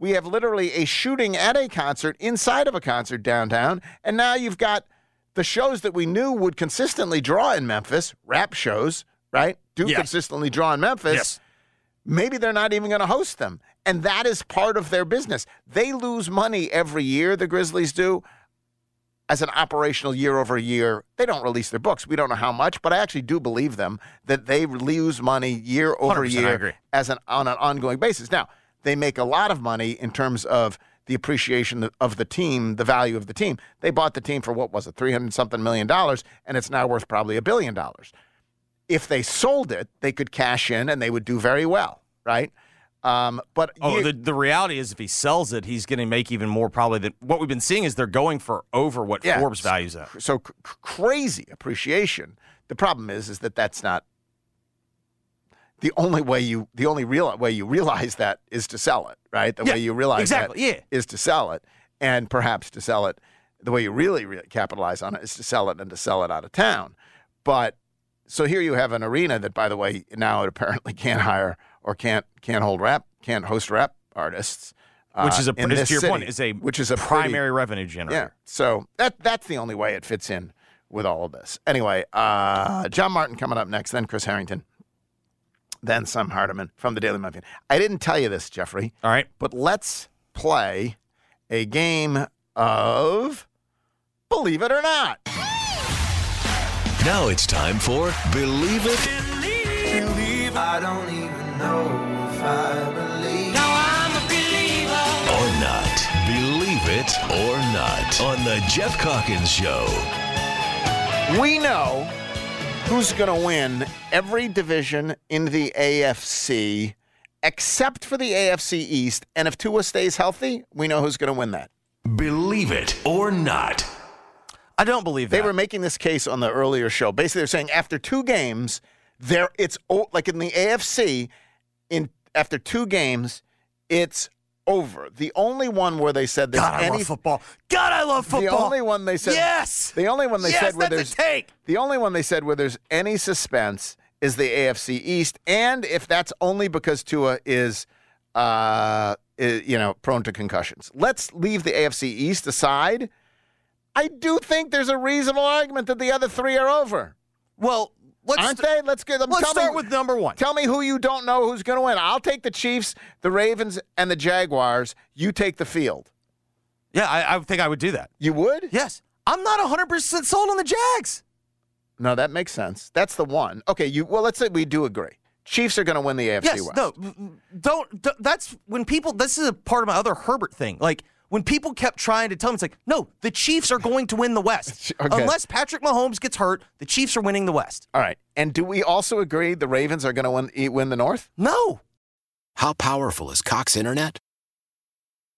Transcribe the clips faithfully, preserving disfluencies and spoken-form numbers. We have literally a shooting at a concert inside of a concert downtown, and now you've got the shows that we knew would consistently draw in Memphis, rap shows, right, do yeah. consistently draw in Memphis. Yes. Maybe they're not even going to host them, and that is part of their business. They lose money every year, the Grizzlies do, as an operational year-over-year. They don't release their books. We don't know how much, but I actually do believe them that they lose money year-over-year as an on an ongoing basis. Now, they make a lot of money in terms of the appreciation of the team, the value of the team. They bought the team for, what was it, three hundred something million dollars, and it's now worth probably a billion dollars. If they sold it, they could cash in, and they would do very well, right? Um, but oh, you, the, the reality is if he sells it, he's going to make even more probably than what we've been seeing is they're going for over what yeah, Forbes so, values at. So c- crazy appreciation. The problem is is that that's not – The only way you, the only real way you realize that is to sell it, right? The yeah, way you realize exactly, that yeah. is to sell it, and perhaps to sell it. The way you really, really capitalize on it is to sell it and to sell it out of town. But so here you have an arena that, by the way, now it apparently can't hire or can't can't hold rap, can't host rap artists, which uh, is a in this to your city, point is a which is a primary pretty, revenue generator. Yeah, so that that's the only way it fits in with all of this. Anyway, uh, John Martin coming up next, then Chris Harrington. Then Sam Hardiman from the Daily Memphian. I didn't tell you this, Jeffrey. All right. But let's play a game of Believe It or Not. Now it's time for Believe It. Believe. Believe. I don't even know if I believe. No, I'm a believer. Or not. Believe it or not. On the Jeff Calkins Show. We know who's going to win every division in the A F C except for the A F C East. And if Tua stays healthy, we know who's going to win that. Believe it or not. I don't believe that. They were making this case on the earlier show. Basically, they're saying after two games, there it's like in the A F C, in after two games, it's over. The only one where they said there's God, I any love football. God, I love football. The only one they said yes. The only one they yes, said where there's take. The only one they said where there's any suspense is the A F C East, and if that's only because Tua is, uh, is, you know, prone to concussions. Let's leave the A F C East aside. I do think there's a reasonable argument that the other three are over. Well. Let's Aren't st- they? Let's get them. Let's start me, with number one. Tell me who you don't know who's going to win. I'll take the Chiefs, the Ravens, and the Jaguars. You take the field. Yeah, I, I think I would do that. You would? Yes. I'm not one hundred percent sold on the Jags. No, that makes sense. That's the one. Okay, you. Well, let's say we do agree. Chiefs are going to win the A F C yes, West. Yes, no, don't, don't. That's when people, this is a part of my other Herbert thing. Like, when people kept trying to tell me, it's like, no, the Chiefs are going to win the West. Okay. Unless Patrick Mahomes gets hurt, the Chiefs are winning the West. All right. And do we also agree the Ravens are going to win, win the North? No. How powerful is Cox Internet?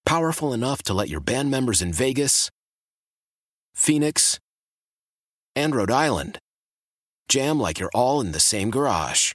Powerful enough to let your band members in Vegas, Phoenix, and Rhode Island jam like you're all in the same garage.